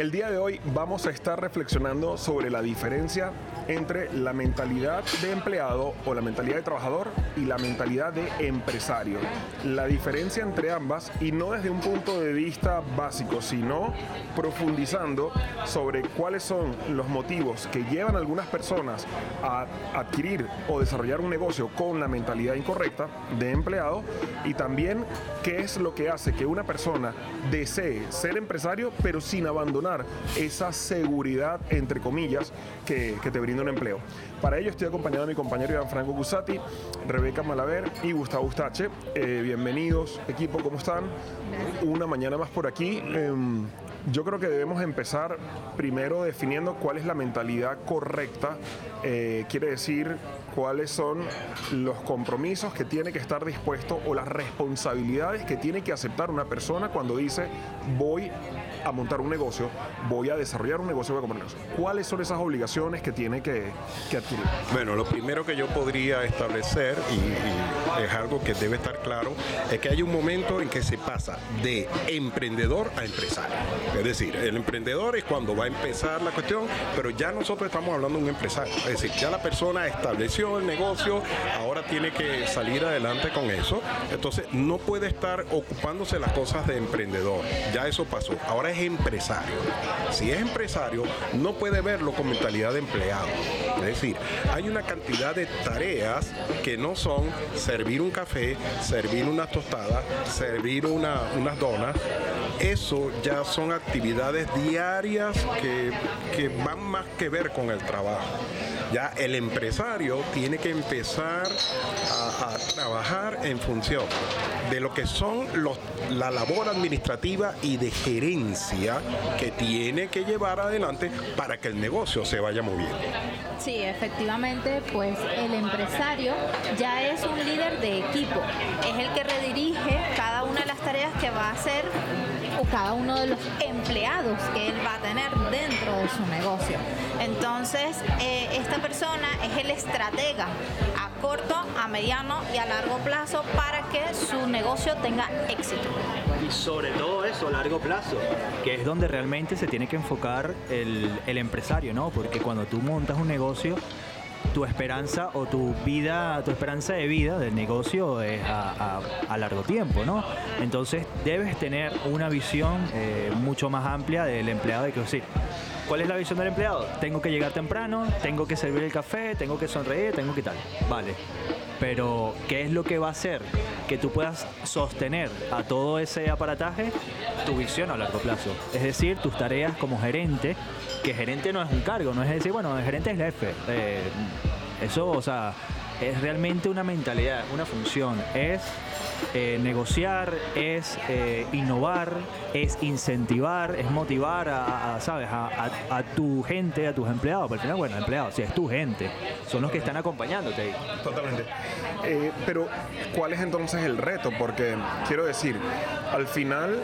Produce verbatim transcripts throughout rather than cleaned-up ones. El día de hoy vamos a estar reflexionando sobre la diferencia entre la mentalidad de empleado o la mentalidad de trabajador y la mentalidad de empresario. La diferencia entre ambas, y no desde un punto de vista básico, sino profundizando sobre cuáles son los motivos que llevan a algunas personas a adquirir o desarrollar un negocio con la mentalidad incorrecta de empleado, y también qué es lo que hace que una persona desee ser empresario pero sin abandonar esa seguridad, entre comillas, que, que te brinda un empleo. Para ello estoy acompañado de mi compañero Iván Franco Cusati, Rebeca Malaber y Gustavo Ustache. Eh, bienvenidos, equipo, ¿cómo están? Gracias. Una mañana más por aquí. Eh, Yo creo que debemos empezar primero definiendo cuál es la mentalidad correcta, eh, quiere decir cuáles son los compromisos que tiene que estar dispuesto o las responsabilidades que tiene que aceptar una persona cuando dice voy a montar un negocio, voy a desarrollar un negocio, voy a comprar un negocio. ¿Cuáles son esas obligaciones que tiene que, que adquirir? Bueno, lo primero que yo podría establecer, y, y es algo que debe estar claro, es que hay un momento en que se pasa de emprendedor a empresario. Es decir, el emprendedor es cuando va a empezar la cuestión, pero ya nosotros estamos hablando de un empresario. Es decir, ya la persona estableció el negocio, ahora tiene que salir adelante con eso. Entonces, no puede estar ocupándose las cosas de emprendedor. Ya eso pasó. Ahora es empresario. Si es empresario, no puede verlo con mentalidad de empleado. Es decir, hay una cantidad de tareas que no son servir un café, servir unas tostadas, servir una, unas donas. Eso ya son actividades diarias que, que van más que ver con el trabajo. Ya el empresario tiene que empezar a, a trabajar en función de lo que son los, la labor administrativa y de gerencia que tiene que llevar adelante para que el negocio se vaya moviendo. Sí, efectivamente, pues el empresario ya es un líder de equipo, es el que redirige cada una de las tareas que va a hacer o cada uno de los empleados que él va a tener dentro de su negocio. Entonces, eh, esta persona es el estratega a corto, a mediano y a largo plazo para que su negocio tenga éxito. Y sobre todo eso, a largo plazo, que es donde realmente se tiene que enfocar el, el empresario, ¿no? Porque cuando tú montas un negocio, tu esperanza o tu vida, tu esperanza de vida del negocio es a, a, a largo tiempo, ¿no? Entonces debes tener una visión eh, mucho más amplia del empleado de que sí. ¿Cuál es la visión del empleado? Tengo que llegar temprano, tengo que servir el café, tengo que sonreír, tengo que tal. Vale. Pero ¿qué es lo que va a hacer que tú puedas sostener a todo ese aparataje? Tu visión a largo plazo. Es decir, tus tareas como gerente, que gerente no es un cargo, no es decir, bueno, el gerente es jefe. Eh, eso, o sea, es realmente una mentalidad, una función. Es eh, negociar, es eh, innovar, es incentivar, es motivar a, a ¿sabes? A, a, a tu gente, a tus empleados. Porque al final, bueno, empleados, si es tu gente, son los que están acompañándote ahí. Totalmente. Eh, pero, ¿cuál es entonces el reto? Porque, quiero decir, al final,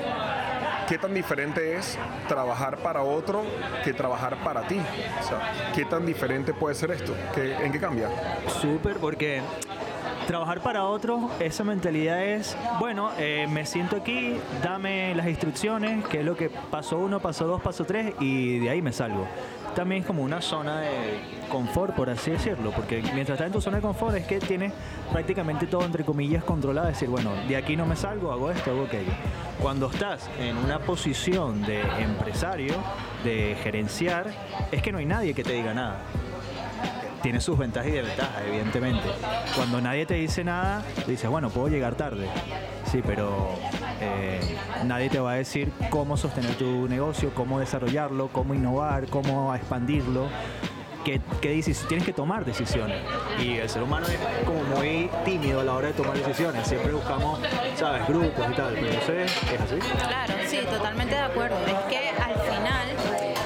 ¿qué tan diferente es trabajar para otro que trabajar para ti? O sea, ¿qué tan diferente puede ser esto? ¿Qué, ¿En qué cambia? Súper, porque trabajar para otro, esa mentalidad es, bueno, eh, me siento aquí, dame las instrucciones, que es lo que paso uno, paso dos, paso tres, y de ahí me salgo. También es como una zona de confort, por así decirlo, porque mientras estás en tu zona de confort es que tienes prácticamente todo, entre comillas, controlado, decir, bueno, de aquí no me salgo, hago esto, hago aquello. Cuando estás en una posición de empresario, de gerenciar, es que no hay nadie que te diga nada. Tiene sus ventajas y desventajas, evidentemente. Cuando nadie te dice nada, dices, bueno, puedo llegar tarde. Sí, pero eh, nadie te va a decir cómo sostener tu negocio, cómo desarrollarlo, cómo innovar, cómo expandirlo. ¿Qué, qué dices? Tienes que tomar decisiones. Y el ser humano es como muy tímido a la hora de tomar decisiones. Siempre buscamos, ¿sabes?, grupos y tal. Pero no sé, ¿es así? Claro, sí, totalmente de acuerdo. Es que al final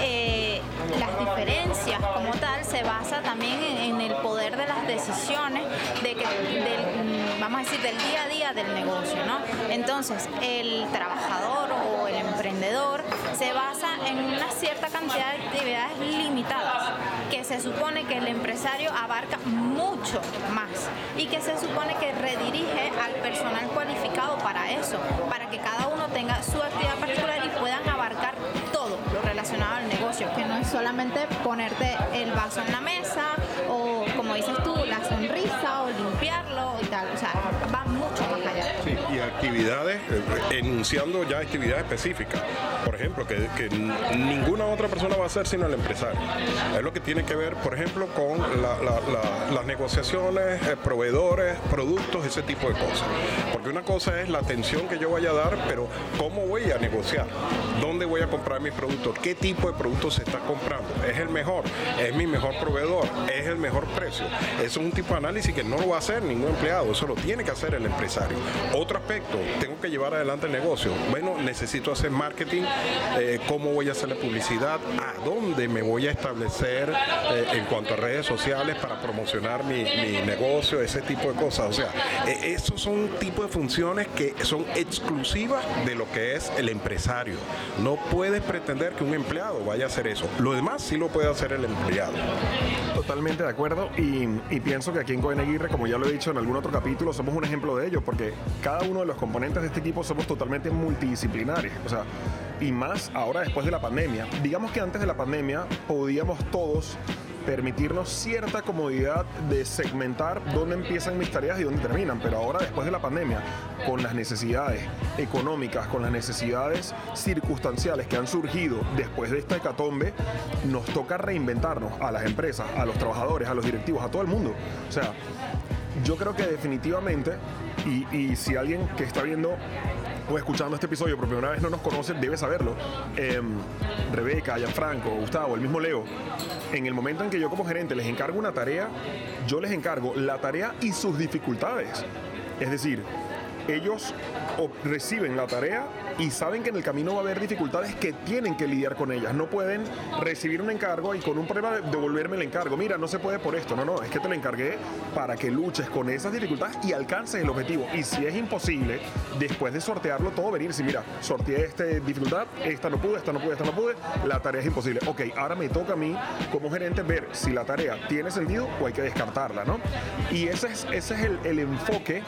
eh, las diferencias como tal se basan también en, en el poder de las decisiones de que, del, vamos a decir, del día a día del negocio, ¿no? Entonces, el trabajador o el emprendedor se basa en una cierta cantidad de actividades limitadas que se supone que el empresario abarca mucho más y que se supone que redirige al personal cualificado para eso, para que cada uno tenga su actividad particular y puedan abarcar todo lo relacionado relacionado al negocio, que no es solamente ponerte el vaso en la mesa o, como dices tú, la sonrisa o limpiarlo y tal, o sea, va mucho más allá. Sí, y actividades, eh, enunciando ya actividades específicas, por ejemplo, que, que ninguna otra persona va a hacer sino el empresario. Es lo que tiene que ver, por ejemplo, con la, la, la, las negociaciones, eh, proveedores, productos, ese tipo de cosas. Porque una cosa es la atención que yo vaya a dar, pero ¿cómo voy a negociar? ¿Dónde voy a comprar mis productos? ¿Qué tipo de productos se está comprando? ¿Es el mejor? ¿Es mi mejor proveedor? ¿Es el mejor precio? Eso es un tipo de análisis que no lo va a hacer ningún empleado, eso lo tiene que hacer el empresario. Otro aspecto, tengo que llevar adelante el negocio. Bueno, necesito hacer marketing, eh, ¿cómo voy a hacer la publicidad? ¿A dónde me voy a establecer eh, en cuanto a redes sociales para promocionar mi, mi negocio? Ese tipo de cosas. O sea, eh, esos son tipos de funciones que son exclusivas de lo que es el empresario. No puedes pretender que un empleado vaya a hacer eso. Lo demás sí lo puede hacer el empleado. Totalmente de acuerdo, y, y pienso que aquí en Coeneguirre, como ya lo he dicho en algún otro capítulo, somos un ejemplo de ello, porque cada uno de los componentes de este equipo somos totalmente multidisciplinarios. O sea, y más ahora después de la pandemia. Digamos que antes de la pandemia podíamos todos permitirnos cierta comodidad de segmentar dónde empiezan mis tareas y dónde terminan, pero ahora después de la pandemia, con las necesidades económicas, con las necesidades circunstanciales que han surgido después de esta hecatombe, nos toca reinventarnos a las empresas, a los trabajadores, a los directivos, a todo el mundo. O sea, yo creo que definitivamente, y, y si alguien que está viendo o escuchando este episodio por primera vez no nos conoce, debe saberlo. Eh, Rebeca, Iván Franco, Gustavo, el mismo Leo, en el momento en que yo como gerente les encargo una tarea, yo les encargo la tarea y sus dificultades. Es decir, ellos reciben la tarea y saben que en el camino va a haber dificultades que tienen que lidiar con ellas. No pueden recibir un encargo y con un problema devolverme el encargo. Mira, no se puede por esto. No, no, es que te lo encargué para que luches con esas dificultades y alcances el objetivo. Y si es imposible, después de sortearlo todo, venir y decir, mira, sorteé esta dificultad, esta no pude, esta no pude, esta no pude, la tarea es imposible. Ok, ahora me toca a mí como gerente ver si la tarea tiene sentido o hay que descartarla, ¿no? Y ese es, ese es el, el enfoque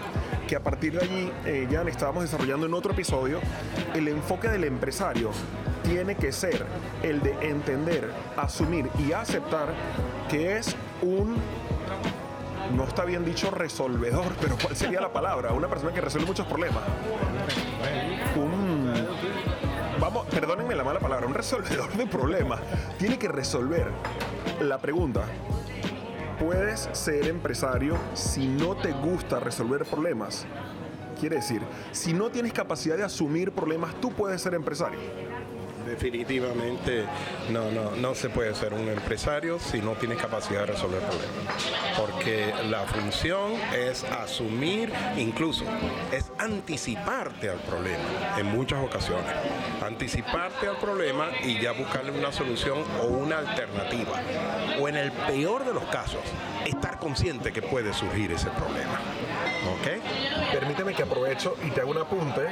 que a partir de allí, eh, ya estábamos desarrollando en otro episodio. El enfoque del empresario tiene que ser el de entender, asumir y aceptar que es un, no está bien dicho resolvedor, pero ¿cuál sería la palabra? Una persona que resuelve muchos problemas. Un, vamos, perdónenme la mala palabra, un resolvedor de problemas. Tiene que resolver la pregunta. ¿Puedes ser empresario si no te gusta resolver problemas? Quiere decir, si no tienes capacidad de asumir problemas, tú puedes ser empresario. Definitivamente no, no, no se puede ser un empresario si no tienes capacidad de resolver problemas, porque la función es asumir, incluso es anticiparte al problema en muchas ocasiones, anticiparte al problema y ya buscarle una solución o una alternativa, o en el peor de los casos, estar consciente que puede surgir ese problema. ¿Okay? Permíteme que aprovecho y te hago un apunte,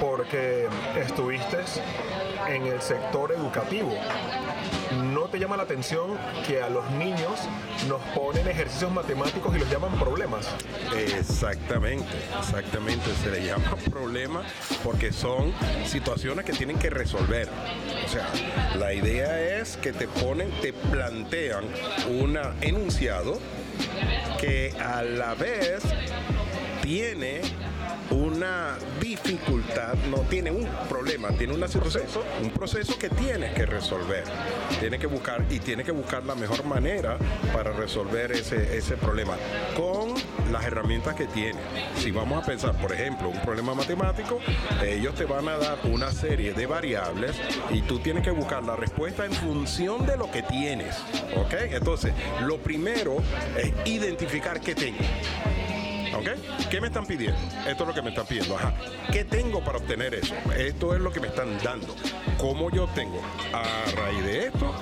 porque estuviste en el sector educativo. ¿No te llama la atención que a los niños nos ponen ejercicios matemáticos y los llaman problemas? Exactamente, exactamente. Se le llama problemas porque son situaciones que tienen que resolver. O sea, la idea es que te ponen, te plantean un enunciado que a la vez tiene una dificultad, no tiene un problema, tiene una situación, un proceso que tienes que resolver, tiene que buscar y tiene que buscar la mejor manera para resolver ese, ese problema con las herramientas que tiene. Si vamos a pensar, por ejemplo, un problema matemático, ellos te van a dar una serie de variables y tú tienes que buscar la respuesta en función de lo que tienes, ¿ok? Entonces, lo primero es identificar qué tengo. ¿Okay? ¿Qué me están pidiendo? Esto es lo que me están pidiendo. Ajá. ¿Qué tengo para obtener eso? Esto es lo que me están dando. ¿Cómo yo tengo? A raíz de esto,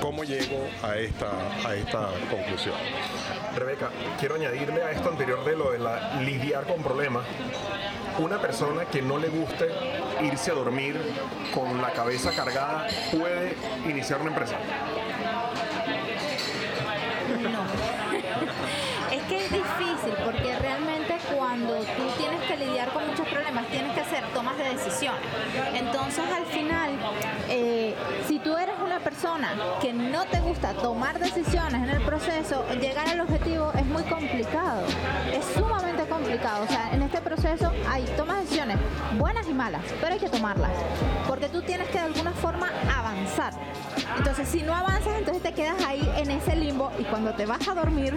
¿cómo llego a esta, a esta conclusión? Rebeca, quiero añadirle a esto anterior de lo de la, lidiar con problemas. Una persona que no le guste irse a dormir con la cabeza cargada, ¿puede iniciar una empresa? Es que es difícil, porque realmente cuando tú tienes que lidiar con muchos problemas, tienes que hacer tomas de decisiones. Entonces, al final, eh, si tú eres una persona persona que no te gusta tomar decisiones en el proceso, llegar al objetivo es muy complicado, es sumamente complicado. O sea, en este proceso hay tomas de decisiones buenas y malas, pero hay que tomarlas, porque tú tienes que de alguna forma avanzar. Entonces, si no avanzas, entonces te quedas ahí en ese limbo, y cuando te vas a dormir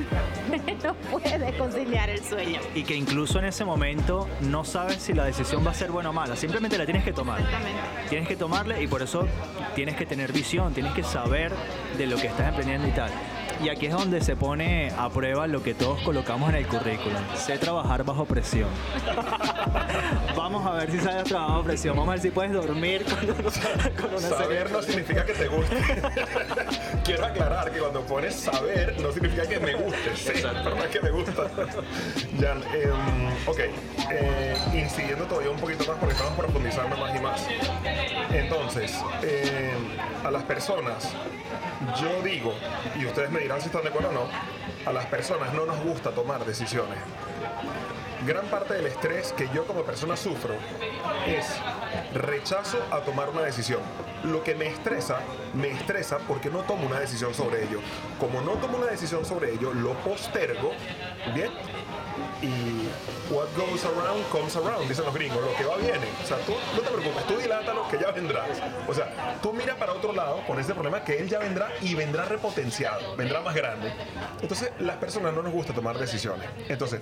no puedes conciliar el sueño. Y que incluso en ese momento no sabes si la decisión va a ser buena o mala, simplemente la tienes que tomar. Exactamente. Tienes que tomarla, y por eso tienes que tener visión, tienes que saber de lo que estás emprendiendo y tal. Y aquí es donde se pone a prueba lo que todos colocamos en el currículum. Sé trabajar bajo presión. Vamos a ver si sabes trabajar bajo presión. Vamos a ver si puedes dormir con una, con una saber no significa que te guste. Quiero aclarar que cuando pones saber no significa que me guste. Sí, verdad que me gusta. Jan, eh, ok. Eh, incidiendo todavía un poquito más, porque estamos profundizando más y más. Entonces, eh, a las personas, yo digo, y ustedes me dirán si están de acuerdo o no, a las personas no nos gusta tomar decisiones. Gran parte del estrés que yo como persona sufro es rechazo a tomar una decisión. Lo que me estresa, me estresa porque no tomo una decisión sobre ello. Como no tomo una decisión sobre ello, lo postergo, ¿bien? Y what goes around comes around, dicen los gringos, lo que va viene. O sea, tú no te preocupes, tú dilátalo que ya vendrá. O sea, tú mira para otro lado con este problema que él ya vendrá y vendrá repotenciado, vendrá más grande. Entonces, las personas no nos gusta tomar decisiones. Entonces,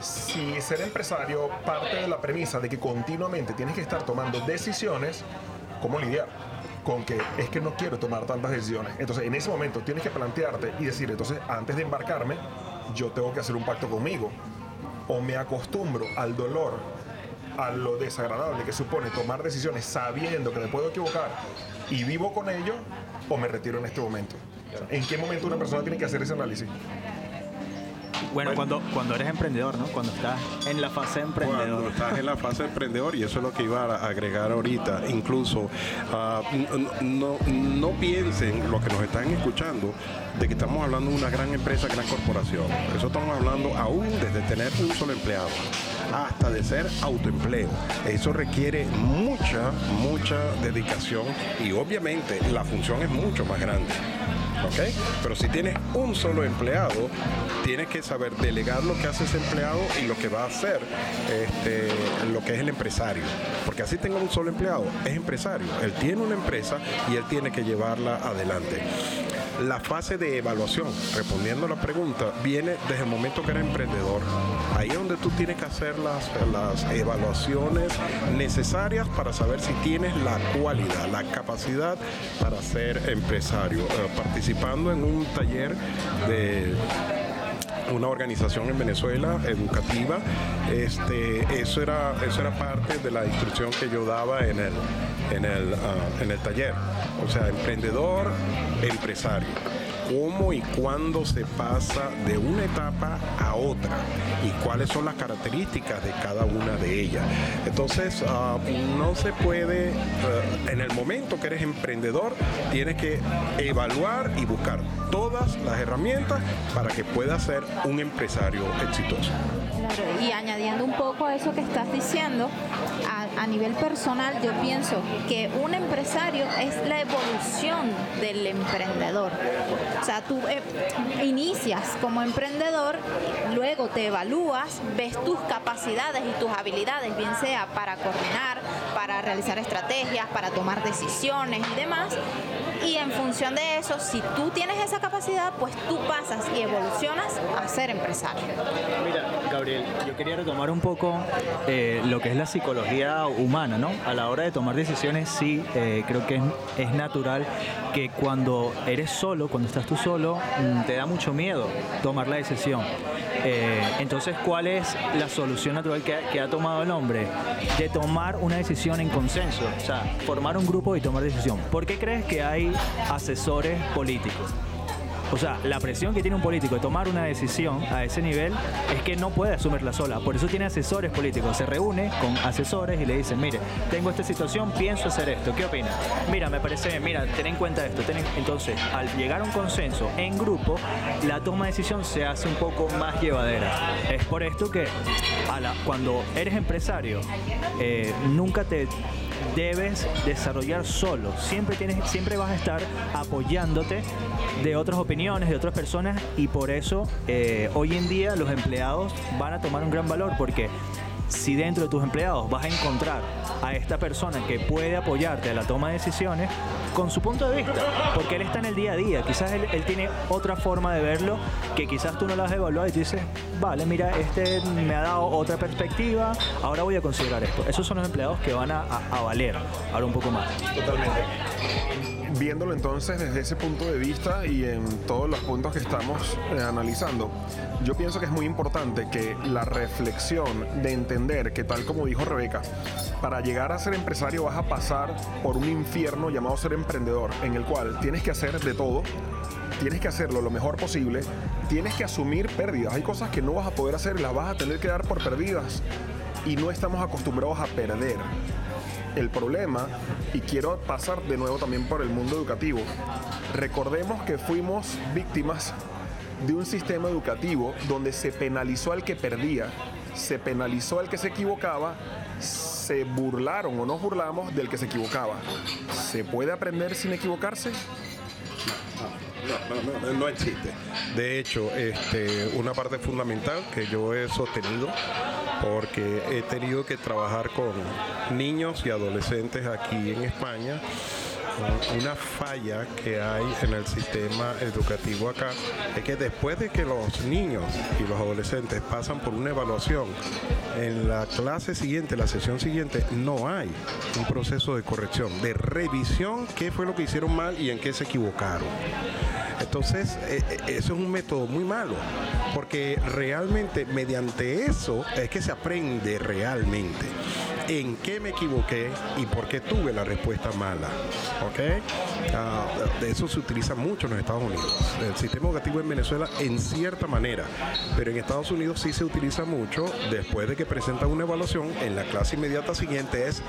si ser empresario parte de la premisa de que continuamente tienes que estar tomando decisiones, ¿cómo lidiar con que es que no quiero tomar tantas decisiones? Entonces, en ese momento tienes que plantearte y decir, entonces, antes de embarcarme, yo tengo que hacer un pacto conmigo. O me acostumbro al dolor, a lo desagradable que supone tomar decisiones sabiendo que me puedo equivocar y vivo con ello, o me retiro en este momento. ¿En qué momento una persona tiene que hacer ese análisis? Bueno, bueno. Cuando, cuando eres emprendedor, ¿no? Cuando estás en la fase emprendedor. Cuando estás en la fase emprendedor, y eso es lo que iba a agregar ahorita. Incluso, uh, no, no piensen, los que nos están escuchando, de que estamos hablando de una gran empresa, gran corporación. Por eso estamos hablando aún desde tener un solo empleado hasta de ser autoempleo. Eso requiere mucha, mucha dedicación, y obviamente la función es mucho más grande. ¿Okay? Pero si tienes un solo empleado, tienes que saber delegar lo que hace ese empleado y lo que va a hacer este, lo que es el empresario. Porque así tenga un solo empleado, es empresario. Él tiene una empresa y él tiene que llevarla adelante. La fase de evaluación, respondiendo a la pregunta, viene desde el momento que eres emprendedor. Ahí es donde tú tienes que hacer las, las evaluaciones necesarias para saber si tienes la cualidad, la capacidad para ser empresario. Participando en un taller de una organización en Venezuela educativa, este, eso era, eso era parte de la instrucción que yo daba en el, en el, uh, en el taller. O sea, emprendedor, empresario. Cómo y cuándo se pasa de una etapa a otra y cuáles son las características de cada una de ellas. Entonces, uh, no se puede, uh, en el momento que eres emprendedor, tienes que evaluar y buscar todas las herramientas para que puedas ser un empresario exitoso. Claro, y añadiendo un poco a eso que estás diciendo, a, a nivel personal, yo pienso que un empresario es la evolución del emprendedor. O sea, tú eh, inicias como emprendedor, luego te evalúas, ves tus capacidades y tus habilidades, bien sea para coordinar, para realizar estrategias, para tomar decisiones y demás. Y en función de eso, si tú tienes esa capacidad, pues tú pasas y evolucionas a ser empresario. Mira, Gabriel, yo quería retomar un poco eh, lo que es la psicología humana, ¿no? A la hora de tomar decisiones, sí, eh, creo que es, es natural que cuando eres solo, cuando estás tú solo, te da mucho miedo tomar la decisión. Eh, entonces, ¿cuál es la solución natural que ha, que ha tomado el hombre? De tomar una decisión en consenso, o sea, formar un grupo y tomar decisión. ¿Por qué crees que hay asesores políticos? O sea, la presión que tiene un político de tomar una decisión a ese nivel es que no puede asumirla sola. Por eso tiene asesores políticos. Se reúne con asesores y le dicen, mire, tengo esta situación, pienso hacer esto. ¿Qué opinas? Mira, me parece, mira, ten en cuenta esto. Ten en... Entonces, al llegar a un consenso en grupo, la toma de decisión se hace un poco más llevadera. Es por esto que a la... cuando eres empresario, eh, nunca te... debes desarrollar solo. Siempre tienes, siempre vas a estar apoyándote de otras opiniones, de otras personas, y por eso eh, hoy en día los empleados van a tomar un gran valor, porque si dentro de tus empleados vas a encontrar a esta persona que puede apoyarte a la toma de decisiones con su punto de vista, porque él está en el día a día, quizás él, él tiene otra forma de verlo que quizás tú no lo has evaluado y tú dices, vale, mira, este me ha dado otra perspectiva, ahora voy a considerar esto. Esos son los empleados que van a, a, a valer ahora un poco más. Totalmente. Viéndolo entonces desde ese punto de vista y en todos los puntos que estamos eh, analizando, yo pienso que es muy importante que la reflexión de entender que, tal como dijo Rebeca, para llegar a ser empresario vas a pasar por un infierno llamado ser emprendedor, en el cual tienes que hacer de todo, tienes que hacerlo lo mejor posible, tienes que asumir pérdidas. Hay cosas que no vas a poder hacer, las vas a tener que dar por perdidas, y no estamos acostumbrados a perder. El problema, y quiero pasar de nuevo también por el mundo educativo, recordemos que fuimos víctimas de un sistema educativo donde se penalizó al que perdía, se penalizó al que se equivocaba, se burlaron o nos burlamos del que se equivocaba. ¿Se puede aprender sin equivocarse? No, no, no, no existe. De hecho, este, una parte fundamental que yo he sostenido, porque he tenido que trabajar con niños y adolescentes aquí en España, una falla que hay en el sistema educativo acá es que después de que los niños y los adolescentes pasan por una evaluación, en la clase siguiente, la sesión siguiente, no hay un proceso de corrección, de revisión, qué fue lo que hicieron mal y en qué se equivocaron. Entonces, eso es un método muy malo, porque realmente mediante eso es que se aprende realmente en qué me equivoqué y por qué tuve la respuesta mala. ¿Okay? Uh, eso se utiliza mucho en los Estados Unidos. El sistema educativo en Venezuela en cierta manera, pero en Estados Unidos sí se utiliza mucho. Después de que presentan una evaluación, en la clase inmediata siguiente es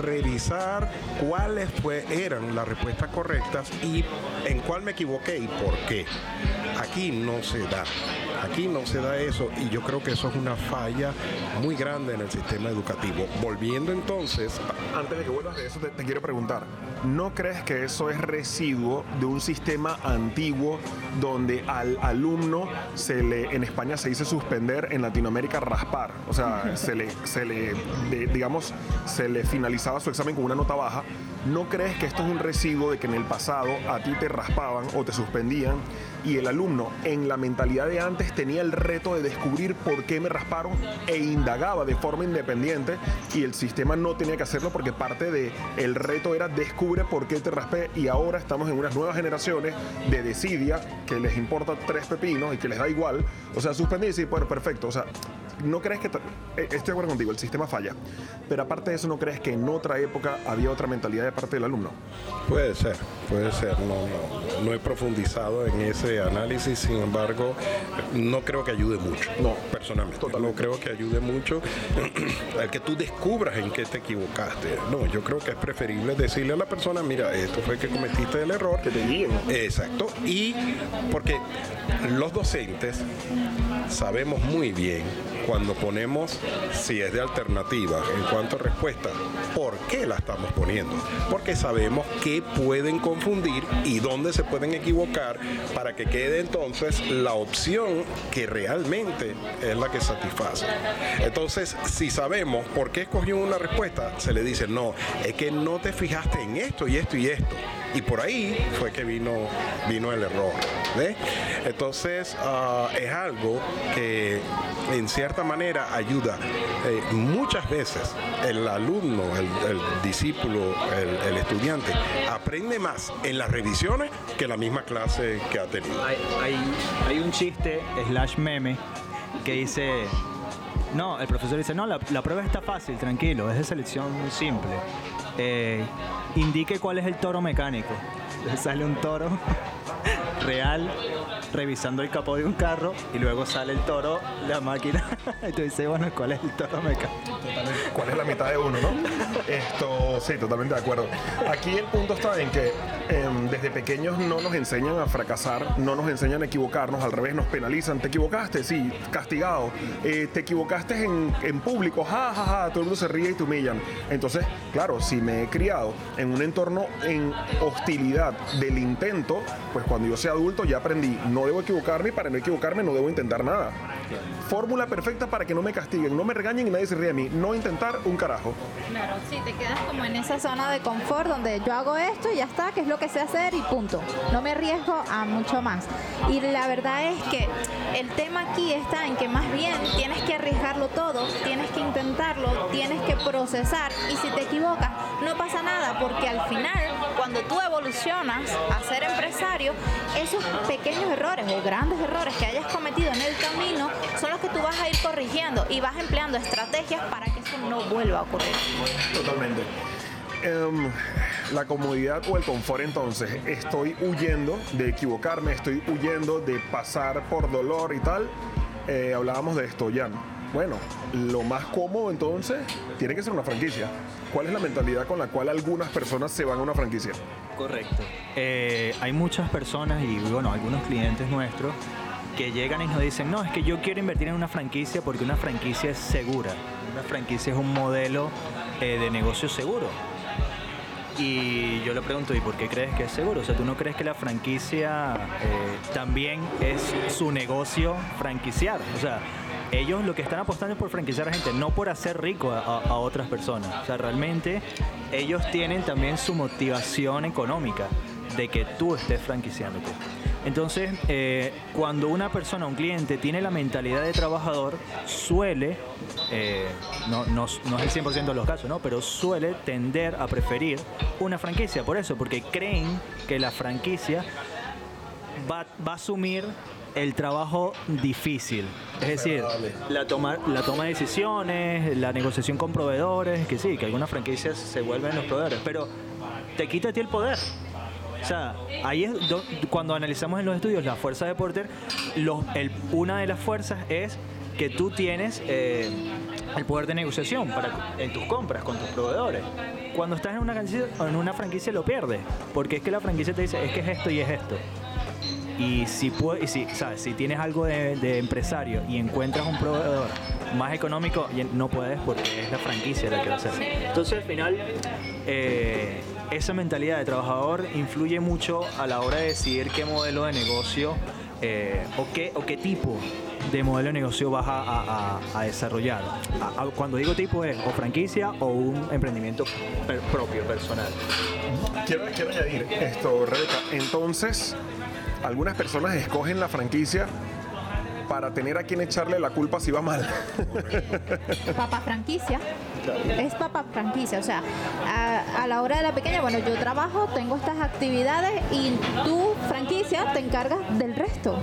revisar cuáles fue, eran las respuestas correctas y en cuál me equivoqué y por qué. Aquí no se da. Aquí no se da eso, y yo creo que eso es una falla muy grande en el sistema educativo. Volviendo entonces... Antes de que vuelvas de eso, te, te quiero preguntar, ¿no crees que eso es residuo de un sistema antiguo donde al alumno se le... En España se dice suspender, en Latinoamérica raspar. O sea, se le, se le de, digamos, se le finalizaba su examen con una nota baja. ¿No crees que esto es un residuo de que en el pasado a ti te raspaban o te suspendían y el alumno en la mentalidad de antes tenía el reto de descubrir por qué me rasparon e indagaba de forma independiente, y el sistema no tenía que hacerlo porque parte del reto era descubre por qué te raspé? Y ahora estamos en unas nuevas generaciones de desidia que les importa tres pepinos y que les da igual, o sea, suspendí, sí, bueno, perfecto. O sea, ¿no crees que t- estoy de acuerdo contigo, el sistema falla, pero aparte de eso, no crees que en otra época había otra mentalidad de parte del alumno? Puede ser, puede ser, no, no, no he profundizado en ese análisis, sin embargo, no creo que ayude mucho, no, personalmente, totalmente. No creo que ayude mucho al que tú descubras en qué te equivocaste. No, yo creo que es preferible decirle a la persona, mira, esto fue que cometiste el error, que te guíen. Exacto, y porque los docentes sabemos muy bien cuando ponemos, si es de alternativa, en cuanto a respuesta, ¿por qué la estamos poniendo? Porque sabemos qué pueden confundir y dónde se pueden equivocar, para que quede entonces la opción que realmente es la que satisface. Entonces, si sabemos por qué escogió una respuesta, se le dice, no, es que no te fijaste en esto y esto y esto. Y por ahí fue que vino, vino el error. ¿Ve? Entonces, uh, es algo que en cierta manera ayuda. Eh, muchas veces el alumno, el, el discípulo, el, el estudiante, aprende más en las revisiones que en la misma clase que ha tenido. Hay, hay, hay un chiste, slash meme, que dice... No, el profesor dice, no, la, la prueba está fácil, tranquilo, es de selección simple. Eh, indique cuál es el toro mecánico. Le sale un toro real revisando el capó de un carro y luego sale el toro, la máquina. Y tú dices, bueno, ¿cuál es el toro mecánico? ¿Cuál es la mitad de uno, no? Esto, sí, totalmente de acuerdo. Aquí el punto está en que eh, desde pequeños no nos enseñan a fracasar, no nos enseñan a equivocarnos, al revés nos penalizan. ¿Te equivocaste? Sí, castigado. Eh, ¿Te equivocaste en, en público? Ja, ja, ja, todo el mundo se ríe y te humillan. Entonces, claro, si me he criado en un entorno en hostilidad del intento, pues cuando yo sea adulto ya aprendí, no debo equivocarme, para no equivocarme no debo intentar nada. Fórmula perfecta para que no me castiguen, no me regañen y nadie se ríe de mí, no intentar un carajo. Claro, sí, te quedas como en esa zona de confort donde yo hago esto y ya está, que es lo que sé hacer y punto. No me arriesgo a mucho más. Y la verdad es que el tema aquí está en que más bien tienes que arriesgarlo todo, tienes que intentarlo, tienes que procesar y si te equivocas no pasa nada porque al final cuando tú evolucionas a ser empresario, esos pequeños errores o grandes errores que hayas cometido en el camino son los que tú vas a ir corrigiendo y vas empleando estrategias para que eso no vuelva a ocurrir. Totalmente. Um, la comodidad o el confort, entonces, estoy huyendo de equivocarme, estoy huyendo de pasar por dolor y tal. Eh, hablábamos de esto, Jan. Bueno, lo más cómodo entonces tiene que ser una franquicia. ¿Cuál es la mentalidad con la cual algunas personas se van a una franquicia? Correcto. Eh, hay muchas personas y, bueno, algunos clientes nuestros que llegan y nos dicen, no, es que yo quiero invertir en una franquicia porque una franquicia es segura. Una franquicia es un modelo eh, de negocio seguro. Y yo le pregunto, ¿y por qué crees que es seguro? O sea, ¿tú no crees que la franquicia eh, también es su negocio franquiciar? O sea, ellos lo que están apostando es por franquiciar a gente, no por hacer rico a, a, a otras personas. O sea, realmente ellos tienen también su motivación económica de que tú estés franquiciándote. Entonces, eh, cuando una persona, un cliente, tiene la mentalidad de trabajador, suele, eh, no, no, no es el cien por ciento de los casos, ¿no? Pero suele tender a preferir una franquicia. Por eso, porque creen que la franquicia va, va a asumir el trabajo difícil, es decir, la toma, la toma de decisiones, la negociación con proveedores, que sí, que algunas franquicias se vuelven los proveedores, pero te quita a ti el poder. O sea, ahí es do, cuando analizamos en los estudios la fuerza de Porter, los, el, una de las fuerzas es que tú tienes eh, el poder de negociación para, en tus compras con tus proveedores. Cuando estás en una, en una franquicia lo pierdes, porque es que la franquicia te dice, es que es esto y es esto. Y si, puede, y si, ¿sabes? Si tienes algo de, de empresario y encuentras un proveedor más económico, no puedes porque es la franquicia la que va a hacer. Entonces, al final, eh, esa mentalidad de trabajador influye mucho a la hora de decidir qué modelo de negocio eh, o, qué, o qué tipo de modelo de negocio vas a, a, a desarrollar. A, a, cuando digo tipo es o franquicia o un emprendimiento per, propio, personal. Quiero, quiero añadir esto, Rebeca. Entonces, algunas personas escogen la franquicia para tener a quien echarle la culpa si va mal. Papá franquicia. Es papá franquicia. O sea, a, a la hora de la pequeña, bueno, yo trabajo, tengo estas actividades y tú, franquicia, te encargas del resto.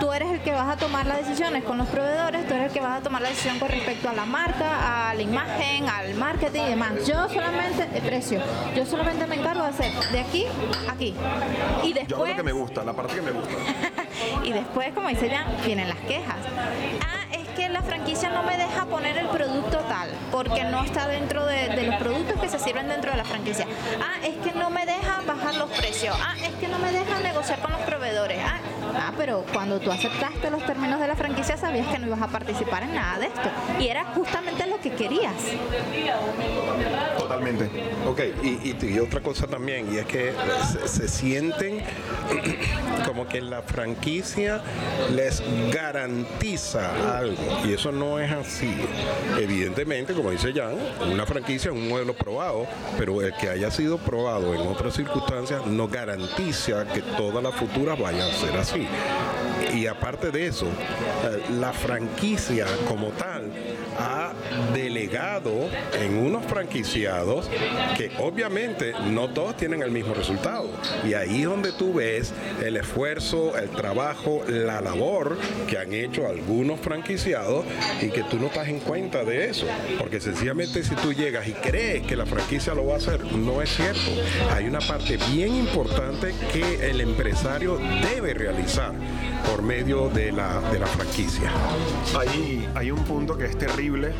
Tú eres el que vas a tomar las decisiones con los proveedores, tú eres el que vas a tomar la decisión con respecto a la marca, a la imagen, al marketing y demás. Yo solamente, el precio, yo solamente me encargo de hacer de aquí a aquí. Y después, yo hago lo que me gusta, la parte que me gusta. Y después, como dice Jan, vienen las quejas. Ah, es que la franquicia no me deja poner el producto tal, porque no está dentro de, de los productos que se sirven dentro de la franquicia. Ah, es que no me deja bajar los precios. Ah, es que no me deja negociar con los proveedores. Ah, ah, pero cuando tú aceptaste los términos de la franquicia, sabías que no ibas a participar en nada de esto. Y era justamente lo que querías. Totalmente. Ok, y, y, y otra cosa también, y es que se, se sienten como que la franquicia les garantiza algo. Y eso no es así. Evidentemente, como dice Jan, una franquicia es un modelo probado, pero el que haya sido probado en otras circunstancias no garantiza que todas las futuras vayan a ser así. Y aparte de eso, la franquicia como tal ha delegado en unos franquiciados que obviamente no todos tienen el mismo resultado. Y ahí es donde tú ves el esfuerzo, el trabajo, la labor que han hecho algunos franquiciados y que tú no estás en cuenta de eso. Porque sencillamente si tú llegas y crees que la franquicia lo va a hacer, no es cierto. Hay una parte bien importante que el empresario debe realizar por medio de la, de la franquicia. Ahí hay un punto que es terrible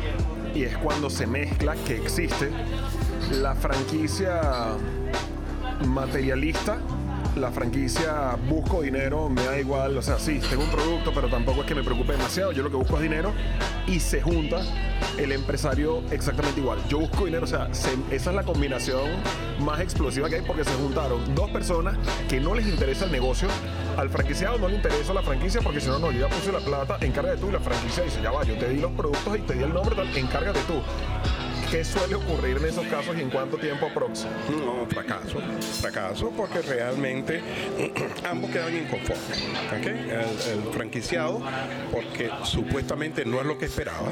y es cuando se mezcla, que existe, la franquicia materialista. La franquicia, busco dinero, me da igual, o sea, sí, tengo un producto, pero tampoco es que me preocupe demasiado, yo lo que busco es dinero, y se junta el empresario exactamente igual, yo busco dinero, o sea, se, esa es la combinación más explosiva que hay, porque se juntaron dos personas que no les interesa el negocio, al franquiciado no le interesa la franquicia, porque si no, no, yo ya puse la plata, encárgate tú, y la franquicia dice, ya va, yo te di los productos y te di el nombre, tal, encárgate tú. ¿Qué suele ocurrir en esos casos y en cuánto tiempo aproximadamente? No, fracaso. Fracaso porque realmente ambos quedan inconformes. ¿Okay? El, el franquiciado, porque supuestamente no es lo que esperaba.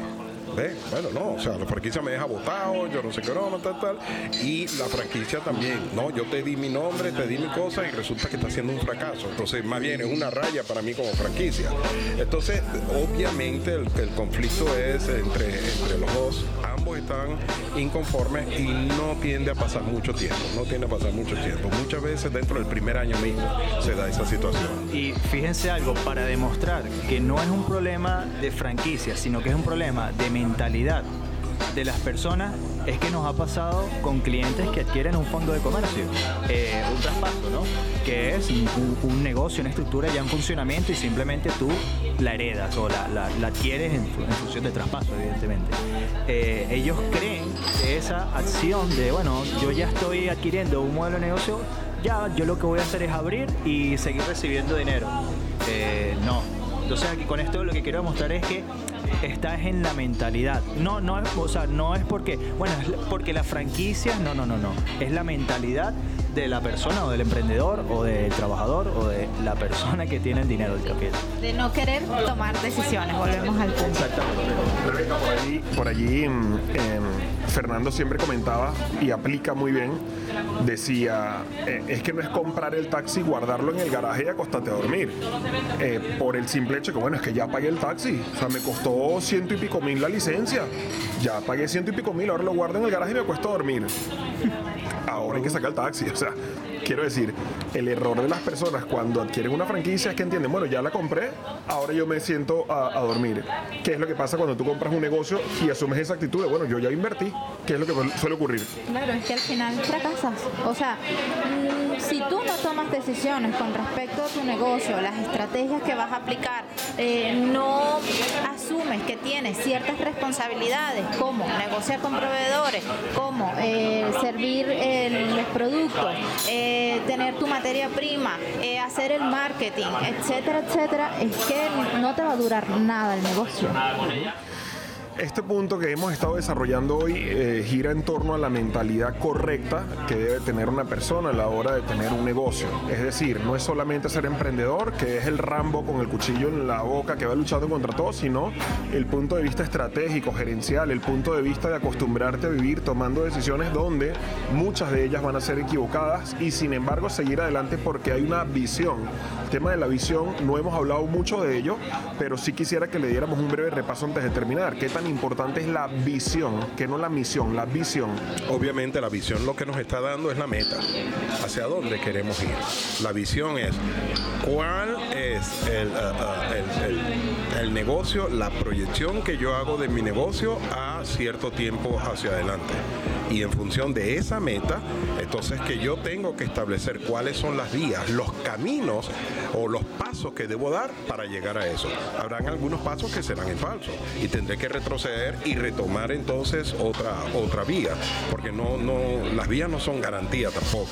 ¿Ve? Bueno, no, o sea, la franquicia me deja botado, yo no sé qué broma, tal, tal. Y la franquicia también, ¿no? Yo te di mi nombre, te di mi cosa y resulta que está siendo un fracaso. Entonces, más bien es una raya para mí como franquicia. Entonces, obviamente, el, el conflicto es entre, entre los dos. Ambos están inconformes y no tiende a pasar mucho tiempo. No tiende a pasar mucho tiempo. Muchas veces dentro del primer año mismo se da esa situación. Y fíjense algo, para demostrar que no es un problema de franquicia, sino que es un problema de mentalidad. mentalidad de las personas, es que nos ha pasado con clientes que adquieren un fondo de comercio, eh, un traspaso, ¿no? Que es un, un negocio, una estructura ya en funcionamiento y simplemente tú la heredas o la, la, la adquieres en, en función de traspaso, evidentemente. Eh, ellos creen que esa acción de, bueno, yo ya estoy adquiriendo un modelo de negocio, ya yo lo que voy a hacer es abrir y seguir recibiendo dinero. Eh, no. Entonces, aquí con esto lo que quiero demostrar es que está en la mentalidad. No, no, o sea, no es porque, bueno, es porque las franquicias, no, no, no, no. Es la mentalidad de la persona o del emprendedor o del trabajador o de la persona que tiene el dinero, el capital. De no querer tomar decisiones, volvemos al punto. Exactamente. Rebeca, por allí, por allí eh, Fernando siempre comentaba y aplica muy bien, decía, eh, es que no es comprar el taxi, guardarlo en el garaje y acostarte a dormir. Eh, por el simple hecho que, bueno, es que ya pagué el taxi, o sea, me costó ciento y pico mil la licencia, ya pagué ciento y pico mil, ahora lo guardo en el garaje y me acuesto a dormir. Ahora hay que sacar el taxi, o sea, quiero decir, el error de las personas cuando adquieren una franquicia es que entienden, bueno, ya la compré, ahora yo me siento a, a dormir. ¿Qué es lo que pasa cuando tú compras un negocio y asumes esa actitud de, bueno, yo ya invertí? ¿Qué es lo que suele ocurrir? Claro, es que al final fracasas. O sea, mmm, si tú no tomas decisiones con respecto a tu negocio, las estrategias que vas a aplicar, eh, no asumes que tienes ciertas responsabilidades, como negociar con proveedores, como eh, servir eh, los productos, eh, tener tu materia prima, eh, hacer el marketing, etcétera, etcétera, es que no te va a durar nada el negocio. Este punto que hemos estado desarrollando hoy eh, gira en torno a la mentalidad correcta que debe tener una persona a la hora de tener un negocio. Es decir, no es solamente ser emprendedor, que es el Rambo con el cuchillo en la boca que va luchando contra todo, sino el punto de vista estratégico, gerencial, el punto de vista de acostumbrarte a vivir tomando decisiones donde muchas de ellas van a ser equivocadas y sin embargo seguir adelante porque hay una visión. El tema de la visión no hemos hablado mucho de ello, pero sí quisiera que le diéramos un breve repaso antes de terminar. ¿Qué tan importante es la visión, que no la misión, la visión? Obviamente la visión lo que nos está dando es la meta, hacia dónde queremos ir. La visión es cuál es el, uh, el, el, el negocio, la proyección que yo hago de mi negocio a cierto tiempo hacia adelante. Y en función de esa meta, entonces que yo tengo que establecer cuáles son las vías, los caminos o los pasos que debo dar para llegar a eso. Habrán algunos pasos que serán en falso y tendré que retroceder y retomar entonces otra otra vía, porque no no las vías no son garantía tampoco.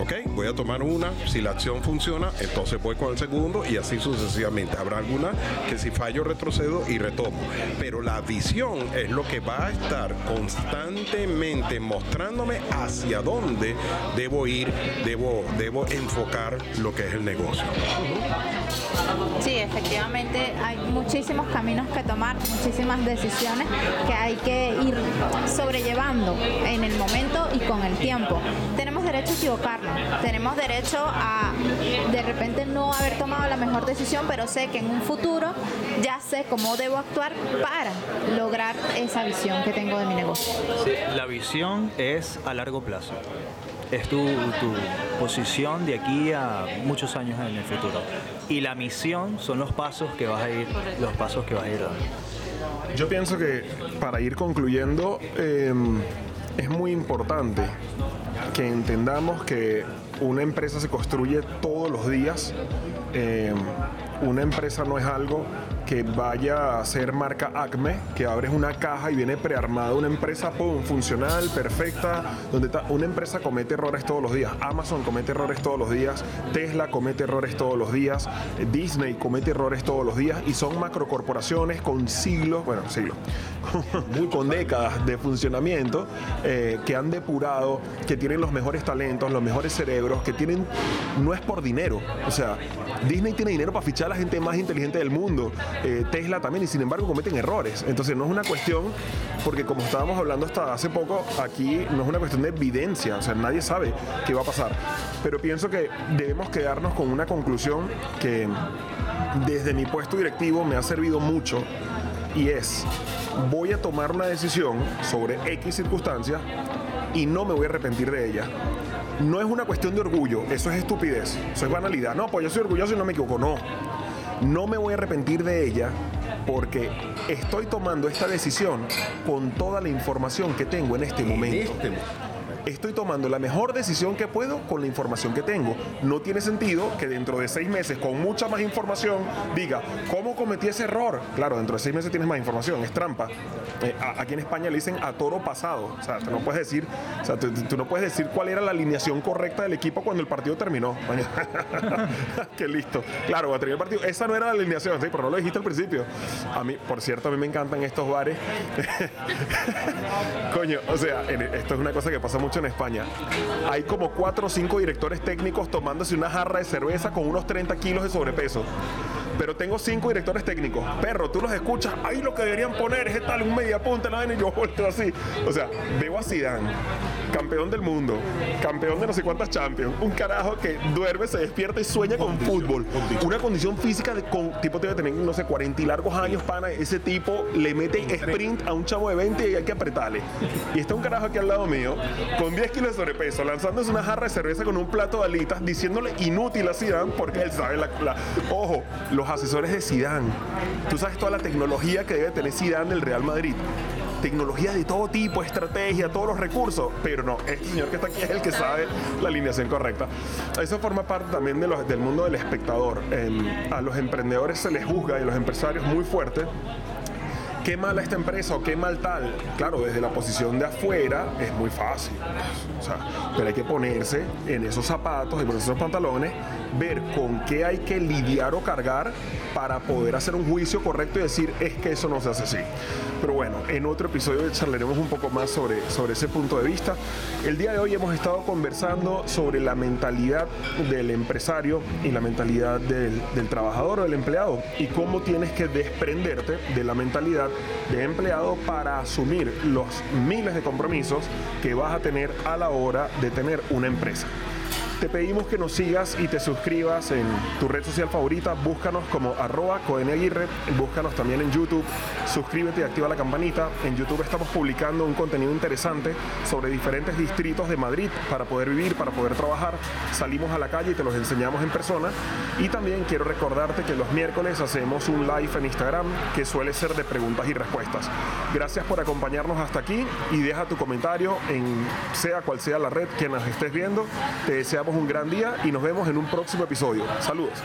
Ok, voy a tomar una, si la acción funciona, entonces voy con el segundo y así sucesivamente. Habrá alguna que si fallo retrocedo y retomo, pero la visión es lo que va a estar constantemente mostrándome hacia dónde debo ir, debo debo enfocar lo que es el negocio. Sí, efectivamente hay muchísimos caminos que tomar, muchísimas decisiones que hay que ir sobrellevando en el momento y con el tiempo. Tenemos derecho a equivocarnos, tenemos derecho a de repente no haber tomado la mejor decisión, pero sé que en un futuro ya sé cómo debo actuar para lograr esa visión que tengo de mi negocio. Sí, la visión es a largo plazo. Es tu, tu posición de aquí a muchos años en el futuro. Y la misión son los pasos que vas a ir, los pasos que vas a ir dando. Yo pienso que para ir concluyendo eh, es muy importante que entendamos que una empresa se construye todos los días. Eh, una empresa no es algo que vaya a ser marca Acme, que abres una caja y viene prearmada una empresa, pum, funcional, perfecta, donde ta- una empresa comete errores todos los días. Amazon comete errores todos los días, Tesla comete errores todos los días, Disney comete errores todos los días, y son macrocorporaciones con siglos, bueno, siglos, con décadas de funcionamiento, eh, que han depurado, que tienen los mejores talentos, los mejores cerebros, que tienen, no es por dinero, o sea, Disney tiene dinero para fichar a la gente más inteligente del mundo, eh, Tesla también, y sin embargo cometen errores. Entonces no es una cuestión, porque como estábamos hablando hasta hace poco, aquí no es una cuestión de evidencia, o sea, nadie sabe qué va a pasar. Pero pienso que debemos quedarnos con una conclusión que desde mi puesto directivo me ha servido mucho, y es, voy a tomar una decisión sobre X circunstancias y no me voy a arrepentir de ella. No es una cuestión de orgullo, eso es estupidez, eso es banalidad. No, pues yo soy orgulloso y no me equivoco, no. No me voy a arrepentir de ella porque estoy tomando esta decisión con toda la información que tengo en este momento. Estoy tomando la mejor decisión que puedo con la información que tengo. No tiene sentido que dentro de seis meses, con mucha más información, diga, ¿cómo cometí ese error? Claro, dentro de seis meses tienes más información, es trampa. Eh, a, aquí en España le dicen a toro pasado. O sea, tú no puedes decir, o sea, tú, tú no puedes decir cuál era la alineación correcta del equipo cuando el partido terminó. Qué listo. Claro, cuando terminó el partido, esa no era la alineación, ¿sí? Pero no lo dijiste al principio. A mí, por cierto, a mí me encantan estos bares. Coño, o sea, esto es una cosa que pasa mucho en España. Hay como cuatro o cinco directores técnicos tomándose una jarra de cerveza con unos treinta kilos de sobrepeso. Pero tengo cinco directores técnicos. Perro, tú los escuchas, ahí lo que deberían poner es tal, un media punta, la vaina, y yo vuelto así. O sea, veo a Zidane, campeón del mundo, campeón de no sé cuántas Champions, un carajo que duerme, se despierta y sueña con fútbol. Una condición física de con, tipo debe tener, no sé, cuarenta y largos años, pana, ese tipo le mete sprint a un chavo de veinte y hay que apretarle. Y está un carajo aquí al lado mío, con diez kilos de sobrepeso, lanzándose una jarra de cerveza con un plato de alitas, diciéndole inútil a Zidane, porque él sabe la... la ojo, los Los asesores de Zidane. Tú sabes toda la tecnología que debe tener Zidane del Real Madrid. Tecnología de todo tipo, estrategia, todos los recursos. Pero no, este señor que está aquí es el que sabe la alineación correcta. Eso forma parte también de los, del mundo del espectador. Eh, a los emprendedores se les juzga, y a los empresarios muy fuerte. ¿Qué mala esta empresa o qué mal tal? Claro, desde la posición de afuera es muy fácil. O sea, pero hay que ponerse en esos zapatos y poner esos pantalones, ver con qué hay que lidiar o cargar para poder hacer un juicio correcto y decir, es que eso no se hace así. Pero bueno, en otro episodio charlaremos un poco más sobre, sobre ese punto de vista. El día de hoy hemos estado conversando sobre la mentalidad del empresario y la mentalidad del, del trabajador o del empleado, y cómo tienes que desprenderte de la mentalidad de empleado para asumir los miles de compromisos que vas a tener a la hora de tener una empresa. Te pedimos que nos sigas y te suscribas en tu red social favorita. Búscanos como arroba Coeneguirre, búscanos también en YouTube, suscríbete y activa la campanita. En YouTube estamos publicando un contenido interesante sobre diferentes distritos de Madrid para poder vivir, para poder trabajar. Salimos a la calle y te los enseñamos en persona. Y también quiero recordarte que los miércoles hacemos un live en Instagram que suele ser de preguntas y respuestas. Gracias por acompañarnos hasta aquí, y deja tu comentario en sea cual sea la red que nos estés viendo. Te deseamos un gran día y nos vemos en un próximo episodio. Saludos.